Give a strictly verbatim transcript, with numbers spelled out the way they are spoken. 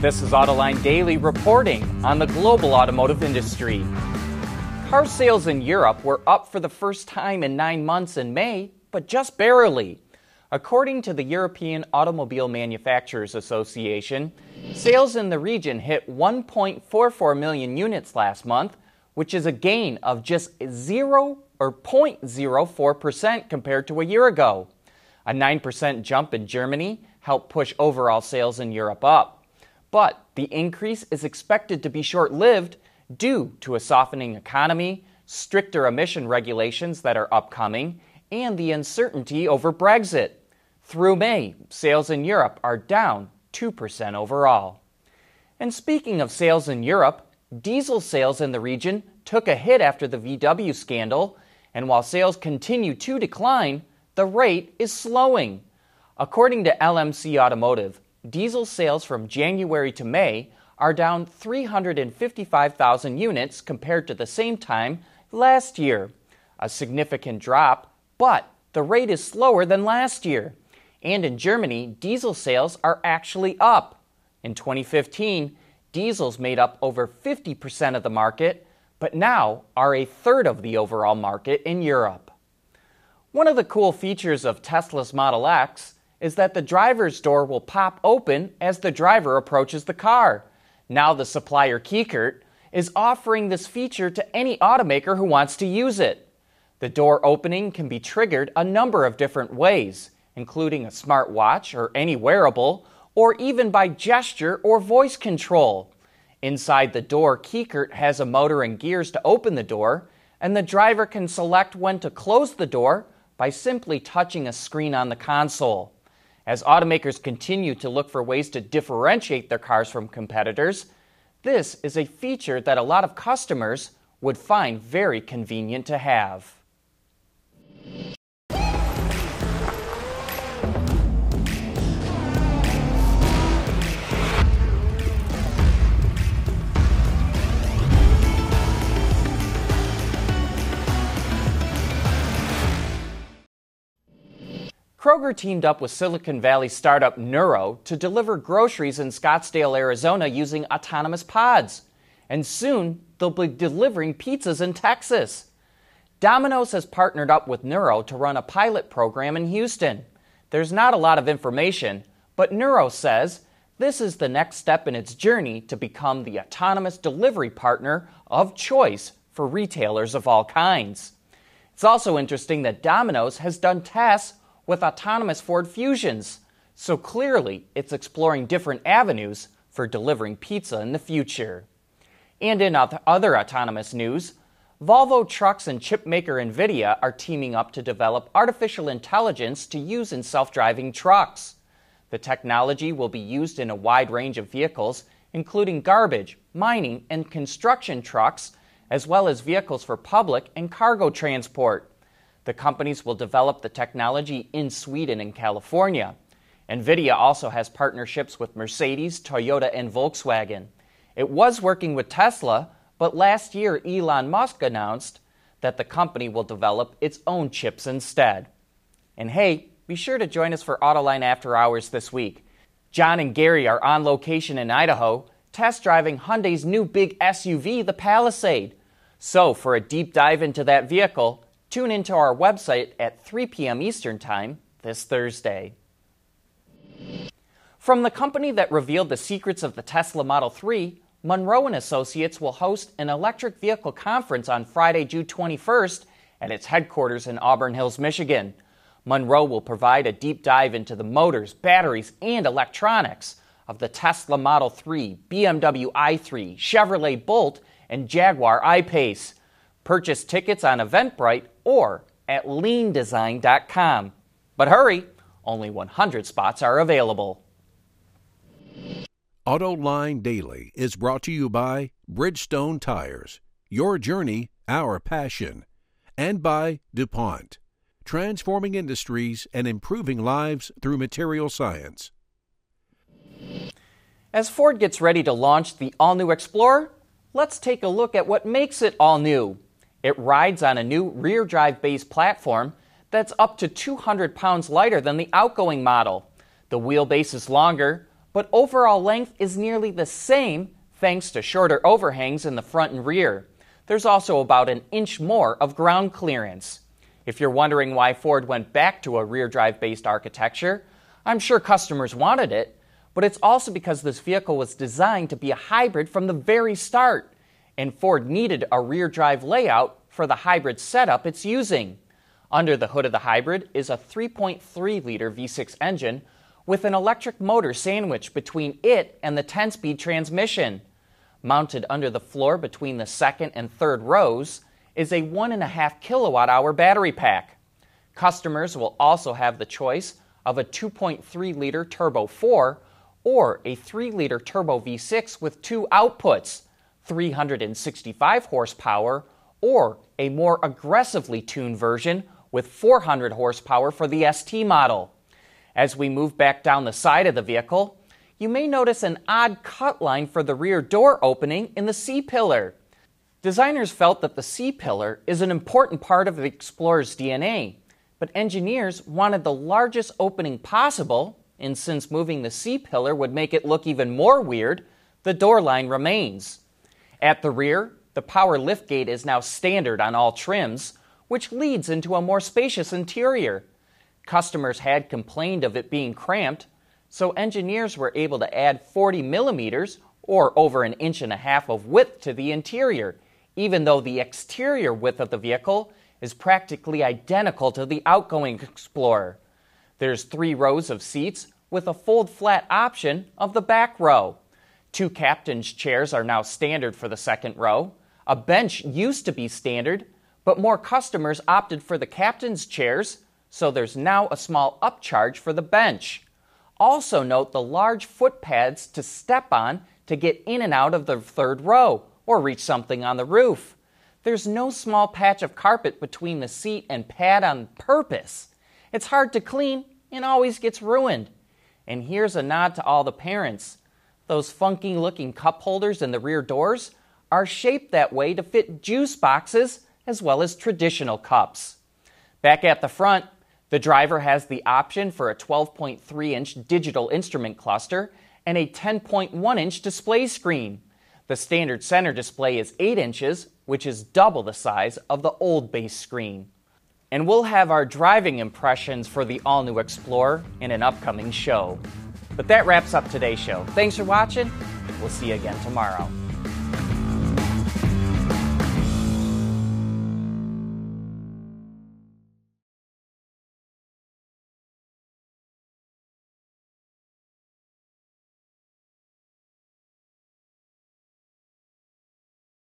This is Autoline Daily reporting on the global automotive industry. Car sales in Europe were up for the first time in nine months in May, but just barely. According to the European Automobile Manufacturers Association, sales in the region hit one point four four million units last month, which is a gain of just zero or zero point zero four percent compared to a year ago. A nine percent jump in Germany helped push overall sales in Europe up. But the increase is expected to be short-lived due to a softening economy, stricter emission regulations that are upcoming, and the uncertainty over Brexit. Through May, sales in Europe are down two percent overall. And speaking of sales in Europe, diesel sales in the region took a hit after the V W scandal, and while sales continue to decline, the rate is slowing. According to L M C Automotive, diesel sales from January to May are down three hundred fifty-five thousand units compared to the same time last year. A significant drop, but the rate is slower than last year. And in Germany, diesel sales are actually up. In twenty fifteen, diesels made up over fifty percent of the market, but now are a third of the overall market in Europe. One of the cool features of Tesla's Model X is that the driver's door will pop open as the driver approaches the car. Now the supplier Keekert is offering this feature to any automaker who wants to use it. The door opening can be triggered a number of different ways, including a smartwatch or any wearable, or even by gesture or voice control. Inside the door, Keekert has a motor and gears to open the door, and the driver can select when to close the door by simply touching a screen on the console. As automakers continue to look for ways to differentiate their cars from competitors, this is a feature that a lot of customers would find very convenient to have. Kroger teamed up with Silicon Valley startup Neuro to deliver groceries in Scottsdale, Arizona using autonomous pods. And soon, they'll be delivering pizzas in Texas. Domino's has partnered up with Neuro to run a pilot program in Houston. There's not a lot of information, but Neuro says this is the next step in its journey to become the autonomous delivery partner of choice for retailers of all kinds. It's also interesting that Domino's has done tests with autonomous Ford Fusions, so clearly it's exploring different avenues for delivering pizza in the future. And in other autonomous news, Volvo Trucks and chipmaker NVIDIA are teaming up to develop artificial intelligence to use in self-driving trucks. The technology will be used in a wide range of vehicles, including garbage, mining, and construction trucks, as well as vehicles for public and cargo transport. The companies will develop the technology in Sweden and California. NVIDIA also has partnerships with Mercedes, Toyota, and Volkswagen. It was working with Tesla, but last year Elon Musk announced that the company will develop its own chips instead. And hey, be sure to join us for Autoline After Hours this week. John and Gary are on location in Idaho, test driving Hyundai's new big S U V, the Palisade. So for a deep dive into that vehicle, tune into our website at three p.m. Eastern Time this Thursday. From the company that revealed the secrets of the Tesla Model three, Monroe and Associates will host an electric vehicle conference on Friday, June twenty-first at its headquarters in Auburn Hills, Michigan. Monroe will provide a deep dive into the motors, batteries, and electronics of the Tesla Model three, B M W i three, Chevrolet Bolt, and Jaguar I-Pace. Purchase tickets on Eventbrite or at lean design dot com. But hurry, only one hundred spots are available. Autoline Daily is brought to you by Bridgestone Tires, your journey, our passion, and by DuPont, transforming industries and improving lives through material science. As Ford gets ready to launch the all-new Explorer, let's take a look at what makes it all new. It rides on a new rear-drive-based platform that's up to two hundred pounds lighter than the outgoing model. The wheelbase is longer, but overall length is nearly the same thanks to shorter overhangs in the front and rear. There's also about an inch more of ground clearance. If you're wondering why Ford went back to a rear-drive-based architecture, I'm sure customers wanted it, but it's also because this vehicle was designed to be a hybrid from the very start, and Ford needed a rear-drive layout for the hybrid setup it's using. Under the hood of the hybrid is a three point three liter V six engine with an electric motor sandwiched between it and the ten-speed transmission. Mounted under the floor between the second and third rows is a one point five kilowatt hour battery pack. Customers will also have the choice of a two point three liter Turbo four or a three liter Turbo V six with two outputs, three hundred sixty-five horsepower, or a more aggressively tuned version with four hundred horsepower for the S T model. As we move back down the side of the vehicle, you may notice an odd cut line for the rear door opening in the C-pillar. Designers felt that the C-pillar is an important part of the Explorer's D N A, but engineers wanted the largest opening possible, and since moving the C-pillar would make it look even more weird, the door line remains. At the rear, the power liftgate is now standard on all trims, which leads into a more spacious interior. Customers had complained of it being cramped, so engineers were able to add forty millimeters, or over an inch and a half of width to the interior, even though the exterior width of the vehicle is practically identical to the outgoing Explorer. There's three rows of seats with a fold-flat option of the back row. Two captain's chairs are now standard for the second row. A bench used to be standard, but more customers opted for the captain's chairs, so there's now a small upcharge for the bench. Also note the large foot pads to step on to get in and out of the third row or reach something on the roof. There's no small patch of carpet between the seat and pad on purpose. It's hard to clean and always gets ruined. And here's a nod to all the parents. Those funky looking cup holders in the rear doors are shaped that way to fit juice boxes as well as traditional cups. Back at the front, the driver has the option for a twelve point three inch digital instrument cluster and a ten point one inch display screen. The standard center display is eight inches, which is double the size of the old base screen. And we'll have our driving impressions for the all-new Explorer in an upcoming show. But that wraps up today's show. Thanks for watching. We'll see you again tomorrow.